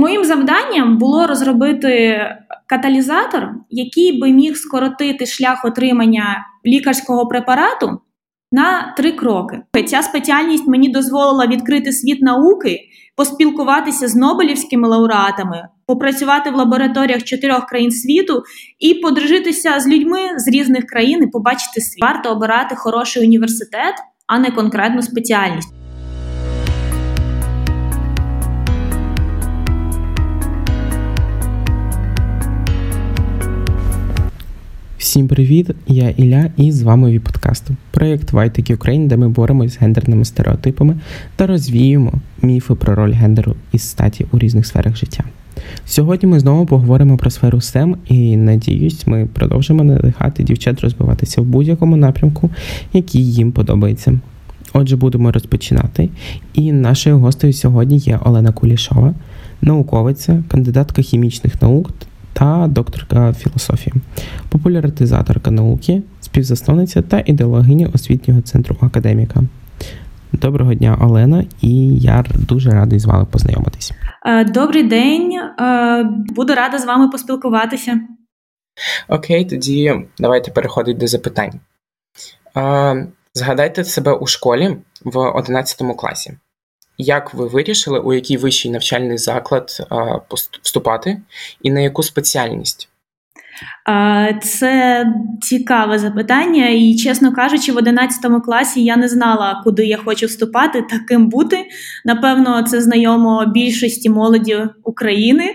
Моїм завданням було розробити каталізатор, який би міг скоротити шлях отримання лікарського препарату на 3 кроки. Ця спеціальність мені дозволила відкрити світ науки, поспілкуватися з нобелівськими лауреатами, попрацювати в лабораторіях 4 країн світу і подружитися з людьми з різних країн і побачити світ. Варто обирати хороший університет, а не конкретну спеціальність. Всім привіт, я Ілля і з вами Віподкаст, проєкт Whitey Ukraine, де ми боремось з гендерними стереотипами та розвіюємо міфи про роль гендеру і статі у різних сферах життя. Сьогодні ми знову поговоримо про сферу STEM і, надіюсь, ми продовжимо надихати дівчат розвиватися в будь-якому напрямку, який їм подобається. Отже, будемо розпочинати. І нашою гостею сьогодні є Олена Кулішова, науковиця, кандидатка хімічних наук та докторка філософії, популяризаторка науки, співзасновниця та ідеологиня освітнього центру «Академіка». Доброго дня, Олена, і я дуже радий з вами познайомитись. Добрий день, буду рада з вами поспілкуватися. Окей, тоді давайте переходити до запитань. Згадайте себе у школі в 11 класі. Як ви вирішили, у який вищий навчальний заклад вступати і на яку спеціальність? Це цікаве запитання. І, чесно кажучи, в 11 класі я не знала, куди я хочу вступати та ким бути. Напевно, це знайомо більшості молоді України.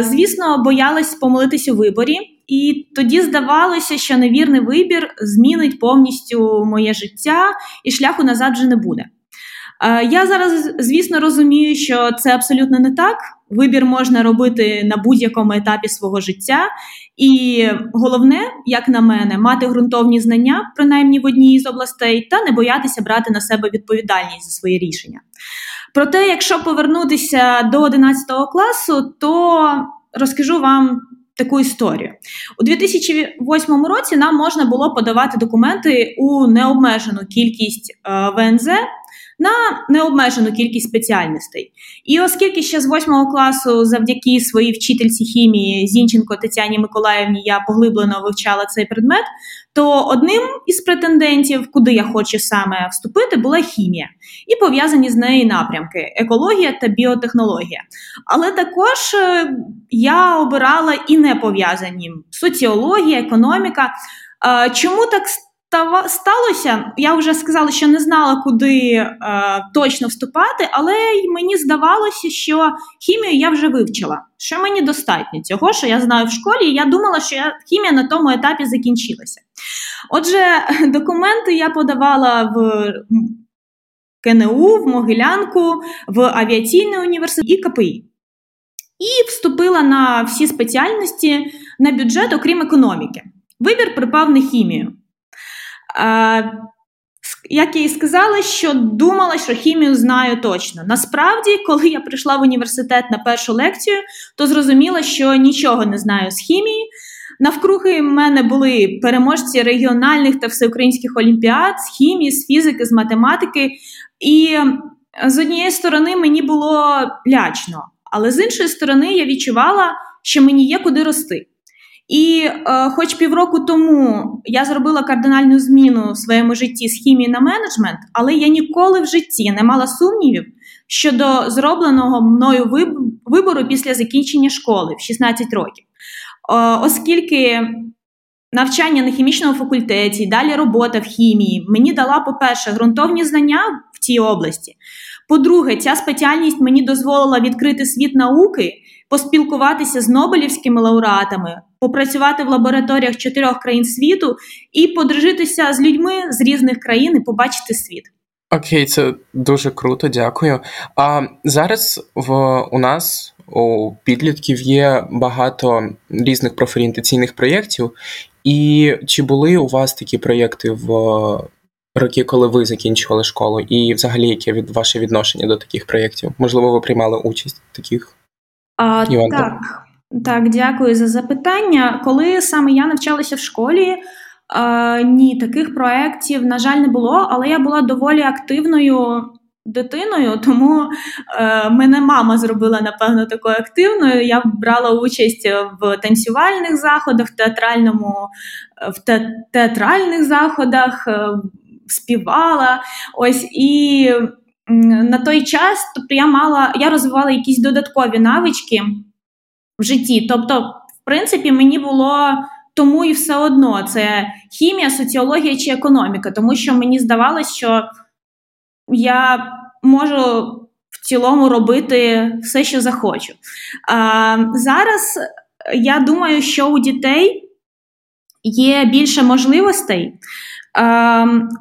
Звісно, боялась помилитись у виборі. І тоді здавалося, що невірний вибір змінить повністю моє життя і шляху назад вже не буде. Я зараз, звісно, розумію, що це абсолютно не так. Вибір можна робити на будь-якому етапі свого життя. І головне, як на мене, мати ґрунтовні знання, принаймні в одній із областей, та не боятися брати на себе відповідальність за свої рішення. Проте, якщо повернутися до 11 класу, то розкажу вам таку історію. У 2008 році нам можна було подавати документи у необмежену кількість ВНЗ, на необмежену кількість спеціальностей. І оскільки ще з 8 класу завдяки своїй вчительці хімії Зінченко Тетяні Миколаївні я поглиблено вивчала цей предмет, то одним із претендентів, куди я хочу саме вступити, була хімія. І пов'язані з нею напрямки – екологія та біотехнологія. Але також я обирала і не пов'язані – соціологія, економіка. Чому так сталося, я вже сказала, що не знала, куди точно вступати, але мені здавалося, що хімію я вже вивчила, що мені достатньо цього, що я знаю в школі, і я думала, що хімія на тому етапі закінчилася. Отже, документи я подавала в КНУ, в Могилянку, в авіаційний університет і КПІ. І вступила на всі спеціальності на бюджет, окрім економіки. Вибір припав на хімію. Як я і сказала, що думала, що хімію знаю точно. Насправді, коли я прийшла в університет на першу лекцію, то зрозуміла, що нічого не знаю з хімії. Навкруги мене були переможці регіональних та всеукраїнських олімпіад з хімії, з фізики, з математики. І з однієї сторони мені було лячно, але з іншої сторони я відчувала, що мені є куди рости. І хоч півроку тому я зробила кардинальну зміну в своєму житті з хімії на менеджмент, але я ніколи в житті не мала сумнівів щодо зробленого мною вибору після закінчення школи в 16 років. Оскільки навчання на хімічному факультеті, далі робота в хімії мені дала, по-перше, ґрунтовні знання в цій області. По-друге, ця спеціальність мені дозволила відкрити світ науки, поспілкуватися з нобелівськими лауреатами, попрацювати в лабораторіях 4 країн світу і подружитися з людьми з різних країн і побачити світ. Окей, це дуже круто, дякую. А зараз у нас, у підлітків, є багато різних профорієнтаційних проєктів. І чи були у вас такі проєкти в роки, коли ви закінчували школу? І взагалі, яке ваше відношення до таких проєктів? Можливо, ви приймали участь в таких? Так, дякую за запитання. Коли саме я навчалася в школі, ні, таких проєктів, на жаль, не було, але я була доволі активною дитиною, тому мене мама зробила, напевно, такою активною. Я брала участь в танцювальних заходах, в театральних заходах, співала. Ось, і на той час, тобто, я розвивала якісь додаткові навички в житті. Тобто, в принципі, мені було тому і все одно, це хімія, соціологія чи економіка, тому що мені здавалось, що я можу в цілому робити все, що захочу. Зараз я думаю, що у дітей є більше можливостей,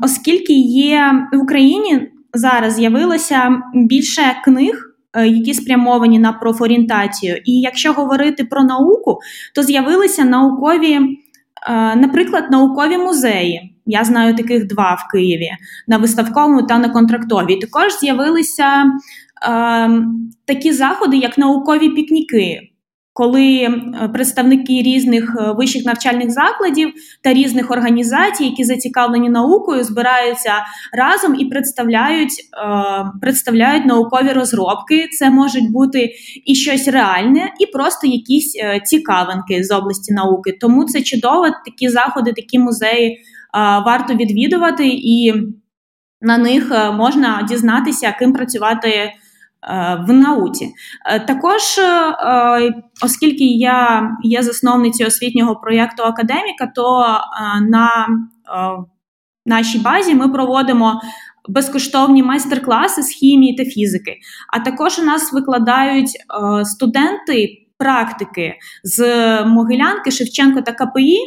оскільки є в Україні зараз з'явилося більше книг, які спрямовані на профорієнтацію. І якщо говорити про науку, то з'явилися наприклад, наукові музеї. Я знаю таких два в Києві, на Виставковому та на Контрактовій. Також з'явилися такі заходи, як наукові пікніки, коли представники різних вищих навчальних закладів та різних організацій, які зацікавлені наукою, збираються разом і представляють наукові розробки. Це можуть бути і щось реальне, і просто якісь цікавинки з області науки. Тому це чудово, такі заходи, такі музеї варто відвідувати, і на них можна дізнатися, ким працювати в науці. Також, оскільки я є засновницею освітнього проєкту «Академіка», то на нашій базі ми проводимо безкоштовні майстер-класи з хімії та фізики. А також у нас викладають студенти практики з Могилянки, Шевченко та КПІ,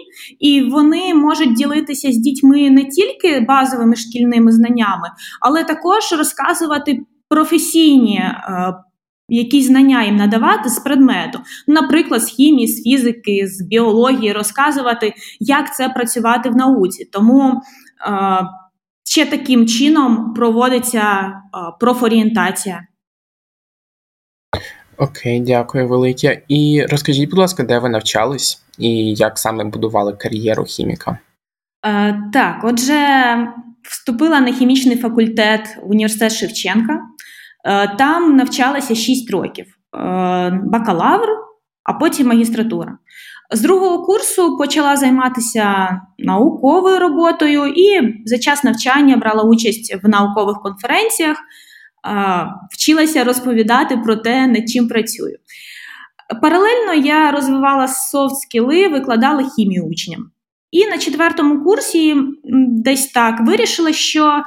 і вони можуть ділитися з дітьми не тільки базовими шкільними знаннями, але також розказувати професійні якісь знання їм надавати з предмету. Наприклад, з хімії, з фізики, з біології, розказувати, як це працювати в науці. Тому ще таким чином проводиться профорієнтація. Окей, дякую велике. І розкажіть, будь ласка, де ви навчались і як саме будували кар'єру хіміка? Так, отже, вступила на хімічний факультет університету Шевченка. Там навчалася 6 років. Бакалавр, а потім магістратура. З другого курсу почала займатися науковою роботою і за час навчання брала участь в наукових конференціях, вчилася розповідати про те, над чим працюю. Паралельно я розвивала софт-скіли, викладала хімію учням. І на 4-му курсі десь так вирішила, що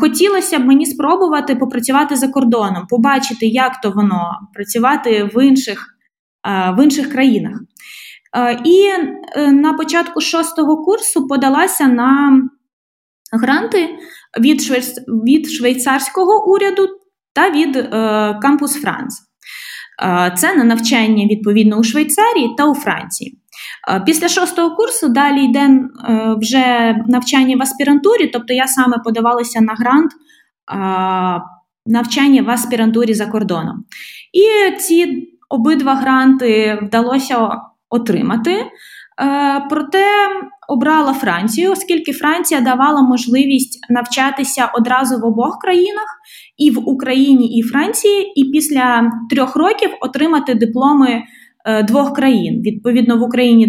хотілося б мені спробувати попрацювати за кордоном, побачити, як то воно, працювати в інших країнах. І на початку 6-го курсу подалася на гранти від швейцарського уряду та від Campus France. Це на навчання, відповідно, у Швейцарії та у Франції. Після 6-го курсу далі йде вже навчання в аспірантурі, тобто я саме подавалася на грант навчання в аспірантурі за кордоном. І ці обидва гранти вдалося отримати, проте обрала Францію, оскільки Франція давала можливість навчатися одразу в обох країнах, і в Україні, і Франції, і після 3 років отримати дипломи двох країн. Відповідно, в Україні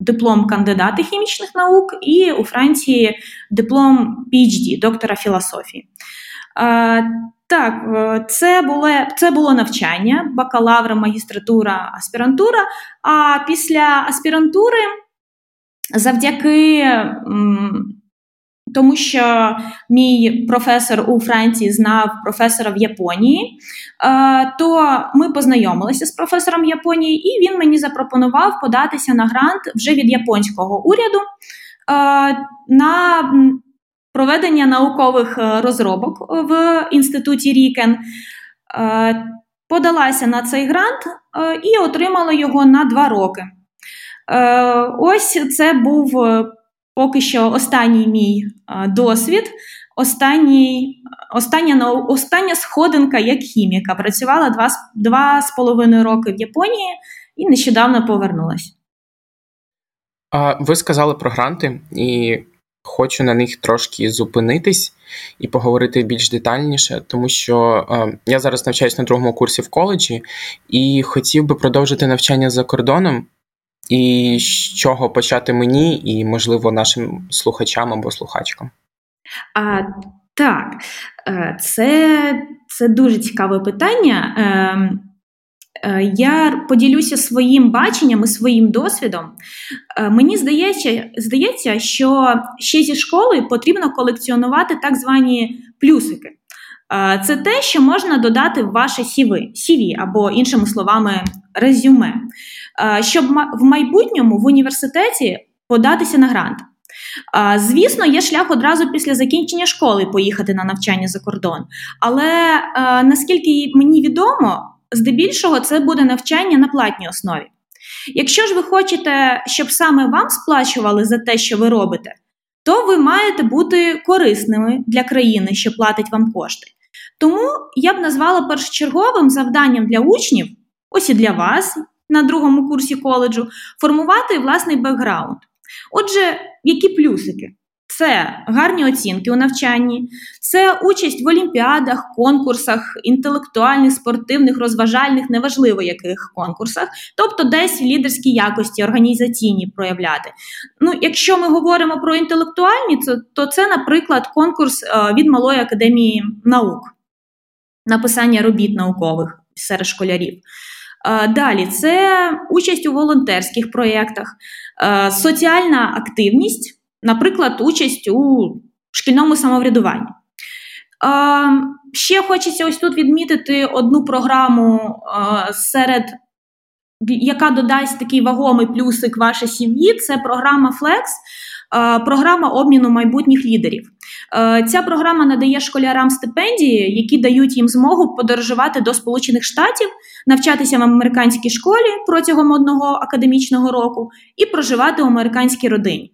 диплом кандидата хімічних наук і у Франції диплом PhD, доктора філософії. Так, це було навчання, бакалавра, магістратура, аспірантура. А після аспірантури, завдяки тому, що мій професор у Франції знав професора в Японії, то ми познайомилися з професором Японії, і він мені запропонував податися на грант вже від японського уряду на проведення наукових розробок в інституті Рікен. Подалася на цей грант і отримала його на 2 роки. Ось це був поки що останній мій досвід, остання сходинка як хіміка. Працювала 2,5 роки в Японії і нещодавно повернулася. Ви сказали про гранти, і Хочу на них трошки зупинитись і поговорити більш детальніше, тому що я зараз навчаюсь на другому курсі в коледжі і хотів би продовжити навчання за кордоном. І з чого почати мені і, можливо, нашим слухачам або слухачкам? Так, це дуже цікаве питання. Я поділюся своїм баченням і своїм досвідом. Мені здається, що ще зі школи потрібно колекціонувати так звані плюсики. Це те, що можна додати в ваше CV або, іншими словами, резюме, щоб в майбутньому в університеті податися на грант. Звісно, є шлях одразу після закінчення школи поїхати на навчання за кордон, але, наскільки мені відомо, здебільшого це буде навчання на платній основі. Якщо ж ви хочете, щоб саме вам сплачували за те, що ви робите, то ви маєте бути корисними для країни, що платить вам кошти. Тому я б назвала першочерговим завданням для учнів, ось і для вас на другому курсі коледжу, формувати власний бекграунд. Отже, які плюсики? Це гарні оцінки у навчанні, це участь в олімпіадах, конкурсах, інтелектуальних, спортивних, розважальних, неважливо яких конкурсах, тобто десь лідерські якості організаційні проявляти. Якщо ми говоримо про інтелектуальні, то це, наприклад, конкурс від Малої академії наук, написання робіт наукових серед школярів. Далі, це участь у волонтерських проєктах, соціальна активність, наприклад, участь у шкільному самоврядуванні. Ще хочеться ось тут відмітити одну програму, яка додасть такий вагомий плюсик ваше CV, це програма «Флекс», програма обміну майбутніх лідерів. Ця програма надає школярам стипендії, які дають їм змогу подорожувати до Сполучених Штатів, навчатися в американській школі протягом одного академічного року і проживати в американській родині.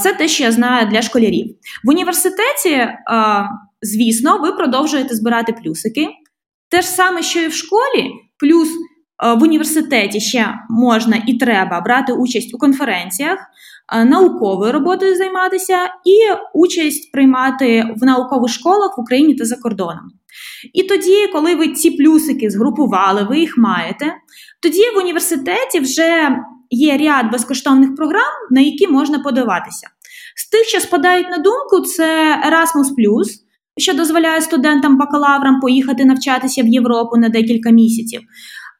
Це те, що я знаю для школярів. В університеті, звісно, ви продовжуєте збирати плюсики. Те ж саме, що і в школі, плюс в університеті ще можна і треба брати участь у конференціях, науковою роботою займатися і участь приймати в наукових школах в Україні та за кордоном. І тоді, коли ви ці плюсики згрупували, ви їх маєте, тоді в університеті вже є ряд безкоштовних програм, на які можна подаватися. З тих, що спадають на думку, це Erasmus+, що дозволяє студентам-бакалаврам поїхати навчатися в Європу на декілька місяців.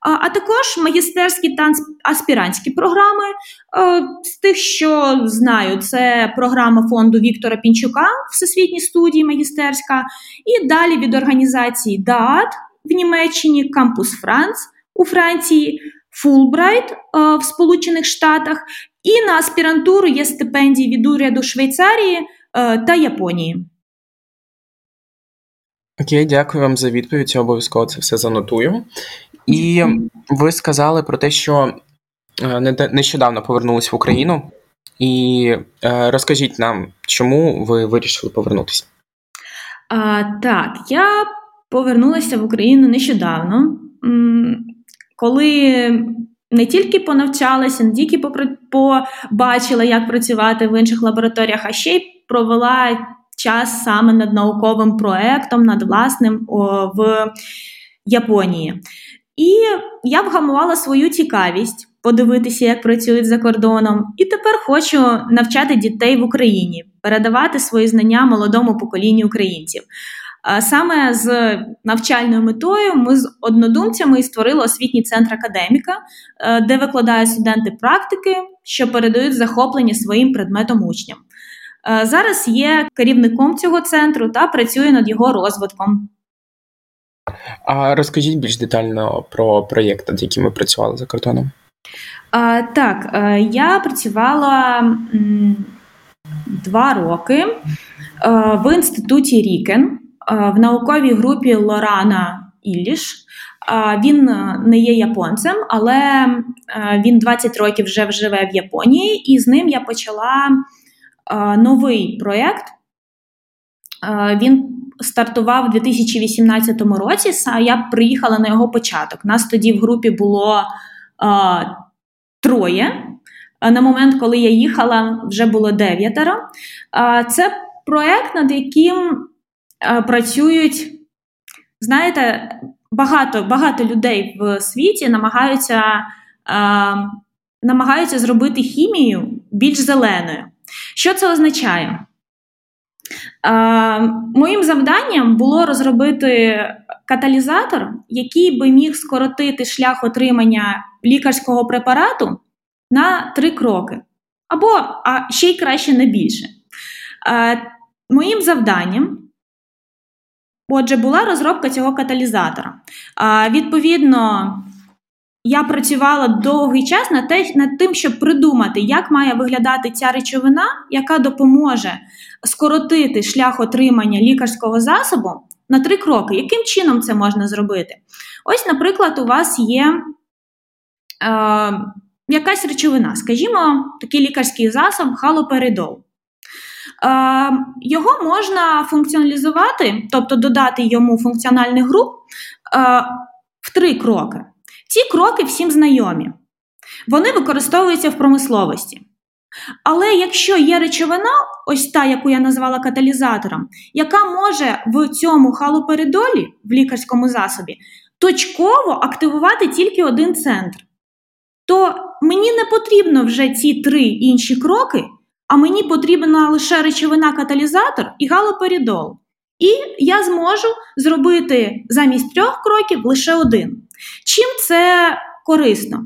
А також магістерські та аспірантські програми. З тих, що знаю, це програма фонду Віктора Пінчука «Всесвітні студії магістерська». І далі від організації DAAD в Німеччині, Campus France у Франції, Fulbright в Сполучених Штатах. І на аспірантуру є стипендії від уряду Швейцарії та Японії. Окей, дякую вам за відповідь. Я обов'язково це все занотую. І ви сказали про те, що нещодавно повернулись в Україну. І розкажіть нам, чому ви вирішили повернутися? Так, я повернулася в Україну нещодавно, коли не тільки понавчалася, не тільки побачила, як працювати в інших лабораторіях, а ще й провела час саме над науковим проєктом, над власним в Японії. І я вгамувала свою цікавість подивитися, як працюють за кордоном. І тепер хочу навчати дітей в Україні, передавати свої знання молодому поколінню українців. Саме з навчальною метою ми з однодумцями створили освітній центр академіка, де викладають студенти практики, що передають захоплення своїм предметом учням. Зараз є керівником цього центру та працює над його розвитком. А розкажіть більш детально про проєкт, над яким ви працювали за кордоном. Так, я працювала 2 роки в інституті Рікен в науковій групі Лорана Ілліш. Він не є японцем, але він 20 років вже живе в Японії, і з ним я почала новий проєкт. Він стартував у 2018 році, я приїхала на його початок. Нас тоді в групі було 3, На момент, коли я їхала, вже було 9. Це проєкт, над яким працюють, знаєте, багато людей в світі намагаються зробити хімію більш зеленою. Що це означає? Моїм завданням було розробити каталізатор, який би міг скоротити шлях отримання лікарського препарату на 3 кроки. Або, а ще й краще, не більше. Моїм завданням, отже, була розробка цього каталізатора. Відповідно, я працювала довгий час над тим, щоб придумати, як має виглядати ця речовина, яка допоможе скоротити шлях отримання лікарського засобу на 3 кроки. Яким чином це можна зробити? Ось, наприклад, у вас є якась речовина, скажімо, такий лікарський засіб халоперидол. Його можна функціоналізувати, тобто додати йому функціональних груп, в 3 кроки. Ці кроки всім знайомі. Вони використовуються в промисловості. Але якщо є речовина, ось та, яку я назвала каталізатором, яка може в цьому халоперидолі, в лікарському засобі, точково активувати тільки один центр, то мені не потрібно вже ці 3 інші кроки, а мені потрібна лише речовина-каталізатор і галоперидол. І я зможу зробити замість 3 кроків лише 1. Чим це корисно?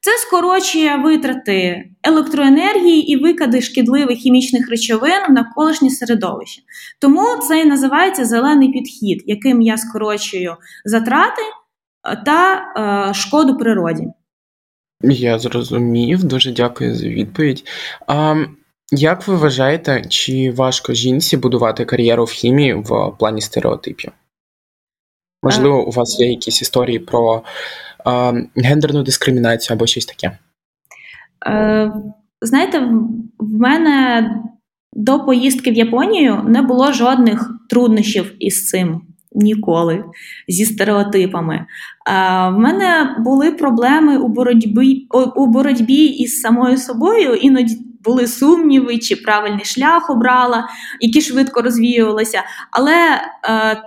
Це скорочує витрати електроенергії і викиди шкідливих хімічних речовин в навколишнє середовище. Тому це і називається зелений підхід, яким я скорочую затрати та шкоду природі. Я зрозумів. Дуже дякую за відповідь. Як ви вважаєте, чи важко жінці будувати кар'єру в хімії в плані стереотипів? Можливо, у вас є якісь історії про гендерну дискримінацію або щось таке? Знаєте, в мене до поїздки в Японію не було жодних труднощів із цим. Ніколи. Зі стереотипами. В мене були проблеми у боротьбі із самою собою, іноді були сумніви, чи правильний шлях обрала, які швидко розвіювалися. Але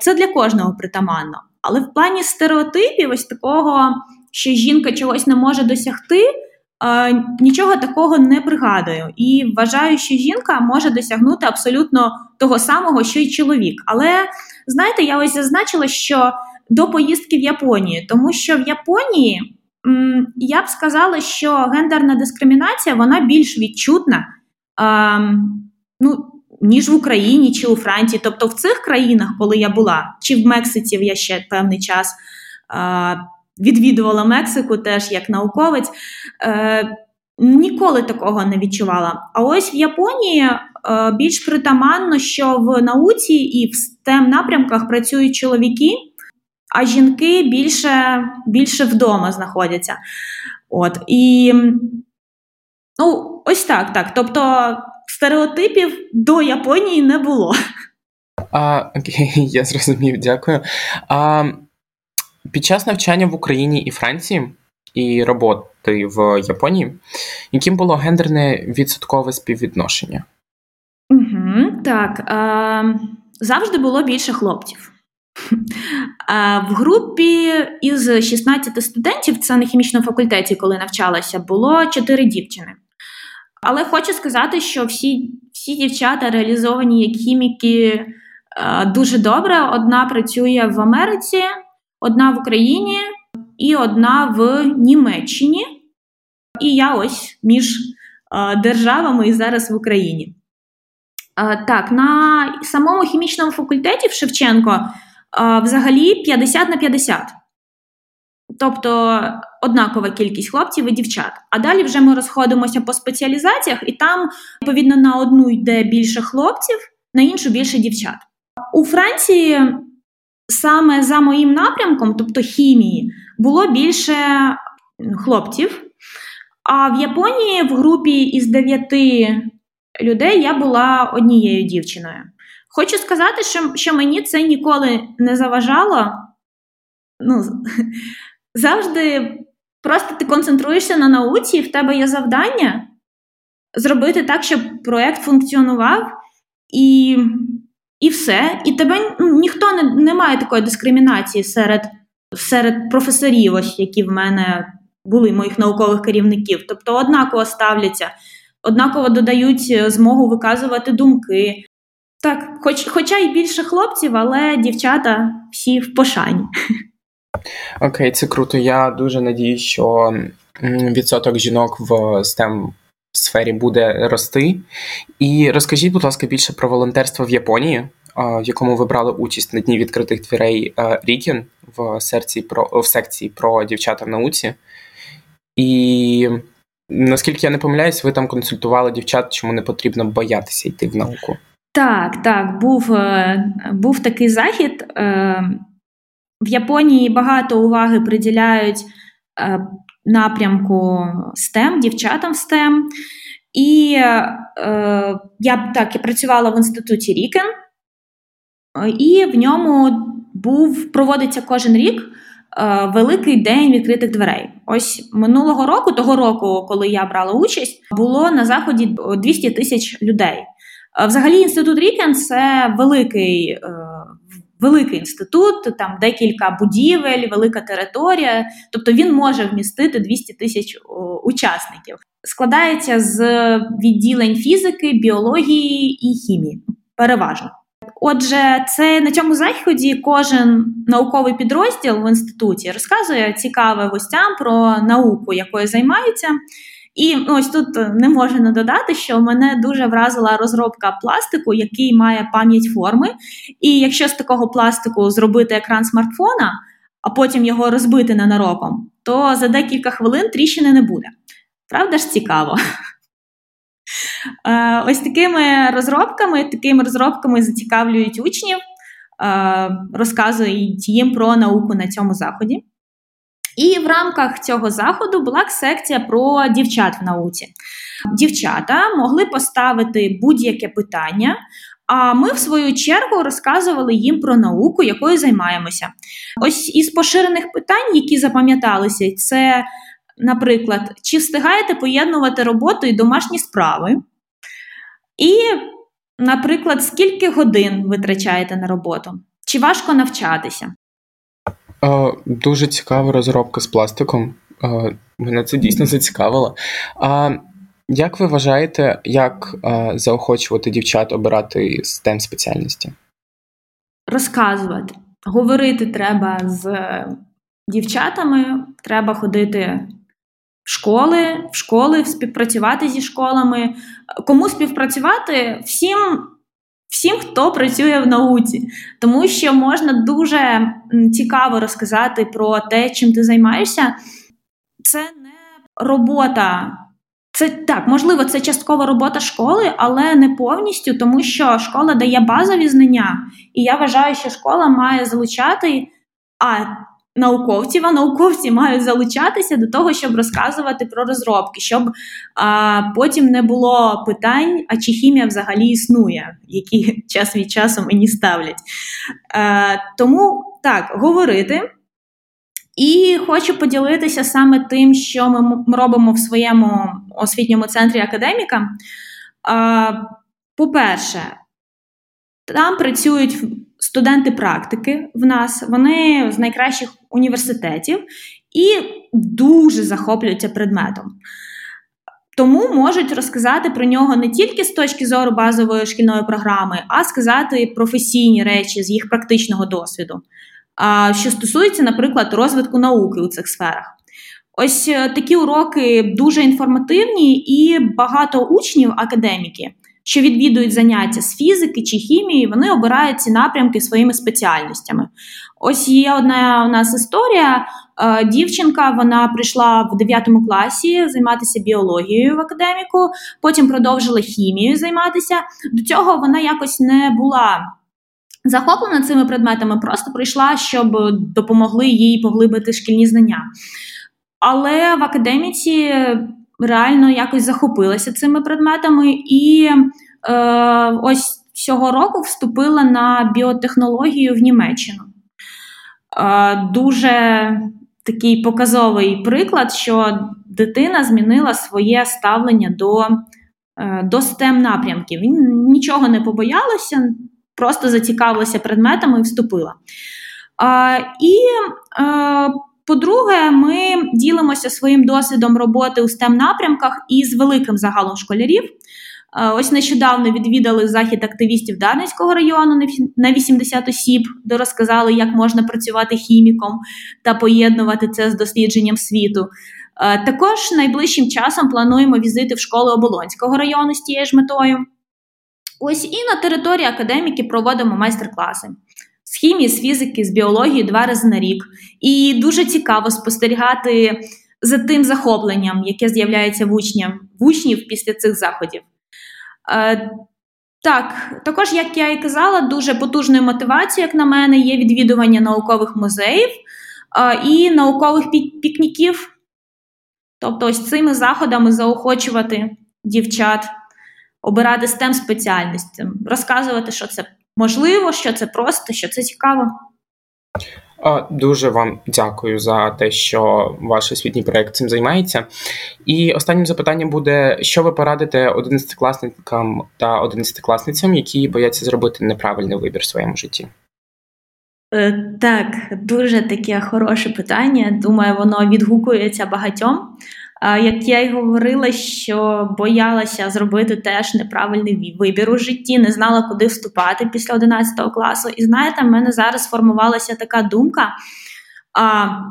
це для кожного притаманно. Але в плані стереотипів, ось такого, що жінка чогось не може досягти, нічого такого не пригадую. І вважаю, що жінка може досягнути абсолютно того самого, що й чоловік. Але, знаєте, я ось зазначила, що до поїздки в Японію, тому що в Японії, я б сказала, що гендерна дискримінація, вона більш відчутна, ніж в Україні чи у Франції. Тобто в цих країнах, коли я була, чи в Мексиці, я ще певний час відвідувала Мексику теж як науковець, ніколи такого не відчувала. А ось в Японії більш притаманно, що в науці і в STEM-напрямках працюють чоловіки, а жінки більше вдома знаходяться. От. І, ось так. Тобто стереотипів до Японії не було. Окей, я зрозумів, дякую. Під час навчання в Україні і Франції, і роботи в Японії, яким було гендерне відсоткове співвідношення? Так, завжди було більше хлопців. В групі із 16 студентів, це на хімічному факультеті, коли навчалася, було 4 дівчини. Але хочу сказати, що всі дівчата реалізовані як хіміки дуже добре. Одна працює в Америці, одна в Україні і одна в Німеччині. І я ось між державами і зараз в Україні. Так, на самому хімічному факультеті в Шевченко взагалі 50/50. Тобто однакова кількість хлопців і дівчат. А далі вже ми розходимося по спеціалізаціях, і там, відповідно, на одну йде більше хлопців, на іншу більше дівчат. У Франції саме за моїм напрямком, тобто хімії, було більше хлопців. А в Японії в групі із 9 людей я була однією дівчиною. Хочу сказати, що мені це ніколи не заважало. Завжди просто ти концентруєшся на науці, в тебе є завдання, зробити так, щоб проєкт функціонував, і все. І тебе ніхто не має такої дискримінації серед професорів, ось, які в мене були, моїх наукових керівників. Тобто однаково ставляться, однаково додають змогу виказувати думки. Так, хоча й більше хлопців, але дівчата всі в пошані. Окей, це круто. Я дуже надіюсь, що відсоток жінок в STEM-сфері буде рости. І розкажіть, будь ласка, більше про волонтерство в Японії, в якому ви брали участь на Дні відкритих дверей Рікен в секції про дівчата в науці. І, наскільки я не помиляюсь, ви там консультували дівчат, чому не потрібно боятися йти в науку. Так, був такий захід. В Японії багато уваги приділяють напрямку STEM, дівчатам в STEM. І я працювала в інституті Рікен, і в ньому проводиться кожен рік великий день відкритих дверей. Ось минулого року, того року, коли я брала участь, було на заході 200 тисяч людей. Взагалі інститут Рікен – це великий інститут, там декілька будівель, велика територія, тобто він може вмістити 200 тисяч учасників. Складається з відділень фізики, біології і хімії, переважно. Отже, на цьому заході кожен науковий підрозділ в інституті розказує цікаве гостям про науку, якою займаються. І ось тут не можу не додати, що мене дуже вразила розробка пластику, який має пам'ять форми. І якщо з такого пластику зробити екран смартфона, а потім його розбити ненароком, то за декілька хвилин тріщини не буде. Правда ж цікаво? Ось такими розробками зацікавлюють учнів, розказують їм про науку на цьому заході. І в рамках цього заходу була секція про дівчат в науці. Дівчата могли поставити будь-яке питання, а ми в свою чергу розказували їм про науку, якою займаємося. Ось із поширених питань, які запам'яталися, це, наприклад, чи встигаєте поєднувати роботу і домашні справи? І, наприклад, скільки годин витрачаєте на роботу? Чи важко навчатися? Дуже цікава розробка з пластиком. Мене це дійсно зацікавило. Як ви вважаєте, як заохочувати дівчат обирати STEM-спеціальності? Розказувати. Говорити треба з дівчатами, треба ходити в школи, співпрацювати зі школами. Кому співпрацювати? Всім, хто працює в науці, тому що можна дуже цікаво розказати про те, чим ти займаєшся. Це не робота. Це так, можливо, це часткова робота школи, але не повністю, тому що школа дає базові знання, і я вважаю, що школа має залучати, науковці мають залучатися до того, щоб розказувати про розробки, щоб потім не було питань, а чи хімія взагалі існує, які час від часу мені ставлять. Тому, так, говорити. І хочу поділитися саме тим, що ми робимо в своєму освітньому центрі академіка. По-перше, там працюють студенти практики в нас, вони з найкращих університетів і дуже захоплюються предметом. Тому можуть розказати про нього не тільки з точки зору базової шкільної програми, а сказати професійні речі з їх практичного досвіду, що стосується, наприклад, розвитку науки у цих сферах. Ось такі уроки дуже інформативні, і багато учнів, академіки, що відвідують заняття з фізики чи хімії, вони обирають ці напрямки своїми спеціальностями. Ось є одна у нас історія. Дівчинка, вона прийшла в 9 класі займатися біологією в академіку, потім продовжила хімією займатися. До цього вона якось не була захоплена цими предметами, просто прийшла, щоб допомогли їй поглибити шкільні знання. Але в академіці реально якось захопилася цими предметами і ось цього року вступила на біотехнологію в Німеччину. Дуже такий показовий приклад, що дитина змінила своє ставлення до до STEM-напрямків. Він нічого не побоялася, просто зацікавилася предметами і вступила. По-друге, ми ділимося своїм досвідом роботи у STEM-напрямках із великим загалом школярів. Ось нещодавно відвідали захід активістів Дарницького району на 80 осіб, де розказали, як можна працювати хіміком та поєднувати це з дослідженням світу. Також найближчим часом плануємо візити в школи Оболонського району з тією ж метою. Ось і на території академіки проводимо майстер-класи. З хімії, з фізики, з біології 2 рази на рік. І дуже цікаво спостерігати за тим захопленням, яке з'являється в учнів після цих заходів. Також, як я і казала, дуже потужною мотивацією, як на мене, є відвідування наукових музеїв і наукових пікніків. Тобто ось цими заходами заохочувати дівчат, обирати STEM-спеціальності, розказувати, що це можливо, що це просто, що це цікаво. Дуже вам дякую за те, що ваш освітній проєкт цим займається. І останнім запитанням буде, що ви порадите 11-класникам та 11-класницям, які бояться зробити неправильний вибір в своєму житті? Так, дуже таке хороше питання. Думаю, воно відгукується багатьом. Як я й говорила, що боялася зробити теж неправильний вибір у житті, не знала, куди вступати після 11 класу. І знаєте, в мене зараз сформувалася така думка,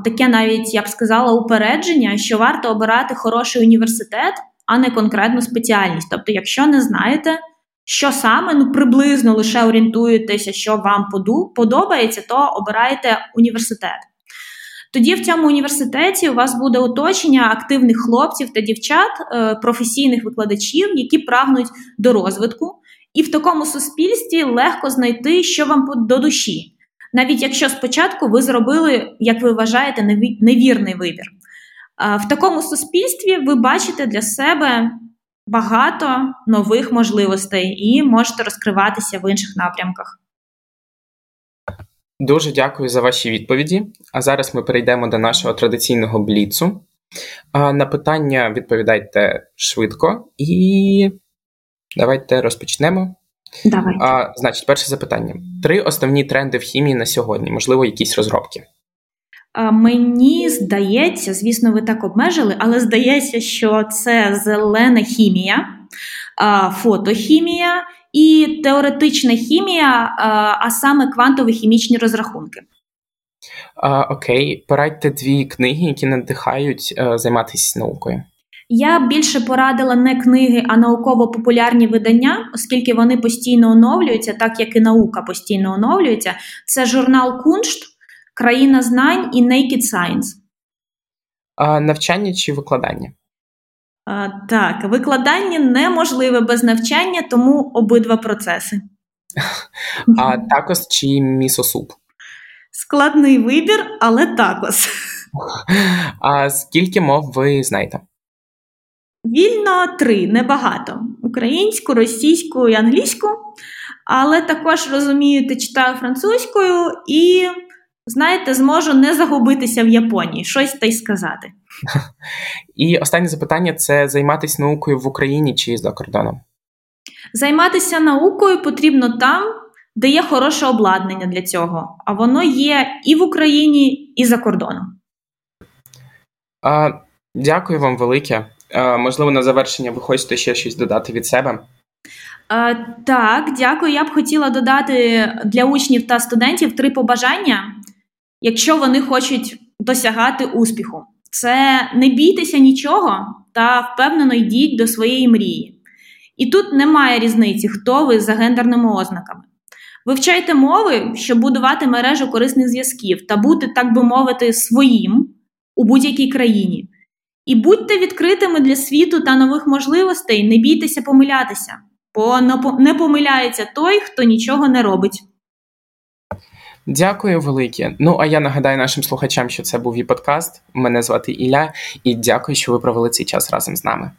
таке навіть, я б сказала, упередження, що варто обирати хороший університет, а не конкретну спеціальність. Тобто, якщо не знаєте, що саме, приблизно лише орієнтуєтеся, що вам подобається, то обирайте університет. Тоді в цьому університеті у вас буде оточення активних хлопців та дівчат, професійних викладачів, які прагнуть до розвитку. І в такому суспільстві легко знайти, що вам до душі. Навіть якщо спочатку ви зробили, як ви вважаєте, невірний вибір. В такому суспільстві ви бачите для себе багато нових можливостей і можете розкриватися в інших напрямках. Дуже дякую за ваші відповіді. А зараз ми перейдемо до нашого традиційного бліцу. На питання відповідайте швидко і давайте розпочнемо. Давайте. Значить, перше запитання. 3 основні тренди в хімії на сьогодні, можливо, якісь розробки. Мені здається, звісно, ви так обмежили, але здається, що це зелена хімія, фотохімія і теоретична хімія, а саме квантові хімічні розрахунки. Окей, порадьте 2 книги, які надихають займатися наукою. Я більше порадила не книги, а науково-популярні видання, оскільки вони постійно оновлюються, так як і наука постійно оновлюється. Це журнал Kunst, «Країна знань» і Naked Science. Навчання чи викладання? Так, викладання неможливе без навчання, тому обидва процеси. А такос чи місосуп? Складний вибір, але такос. А скільки мов ви знаєте? Вільно 3, небагато. Українську, російську і англійську. Але також розумію та читаю французькою і, знаєте, зможу не загубитися в Японії, щось та й сказати. І останнє запитання – це займатися наукою в Україні чи за кордоном? Займатися наукою потрібно там, де є хороше обладнання для цього. А воно є і в Україні, і за кордоном. Дякую вам велике. Можливо, на завершення ви хочете ще щось додати від себе? Так, дякую. Я б хотіла додати для учнів та студентів 3 побажання, якщо вони хочуть досягати успіху. Це не бійтеся нічого та впевнено йдіть до своєї мрії. І тут немає різниці, хто ви за гендерними ознаками. Вивчайте мови, щоб будувати мережу корисних зв'язків та бути, так би мовити, своїм у будь-якій країні. І будьте відкритими для світу та нових можливостей, не бійтеся помилятися, бо не помиляється той, хто нічого не робить. Дякую велике. А я нагадаю нашим слухачам, що це був і подкаст. Мене звати Ілля, і дякую, що ви провели цей час разом з нами.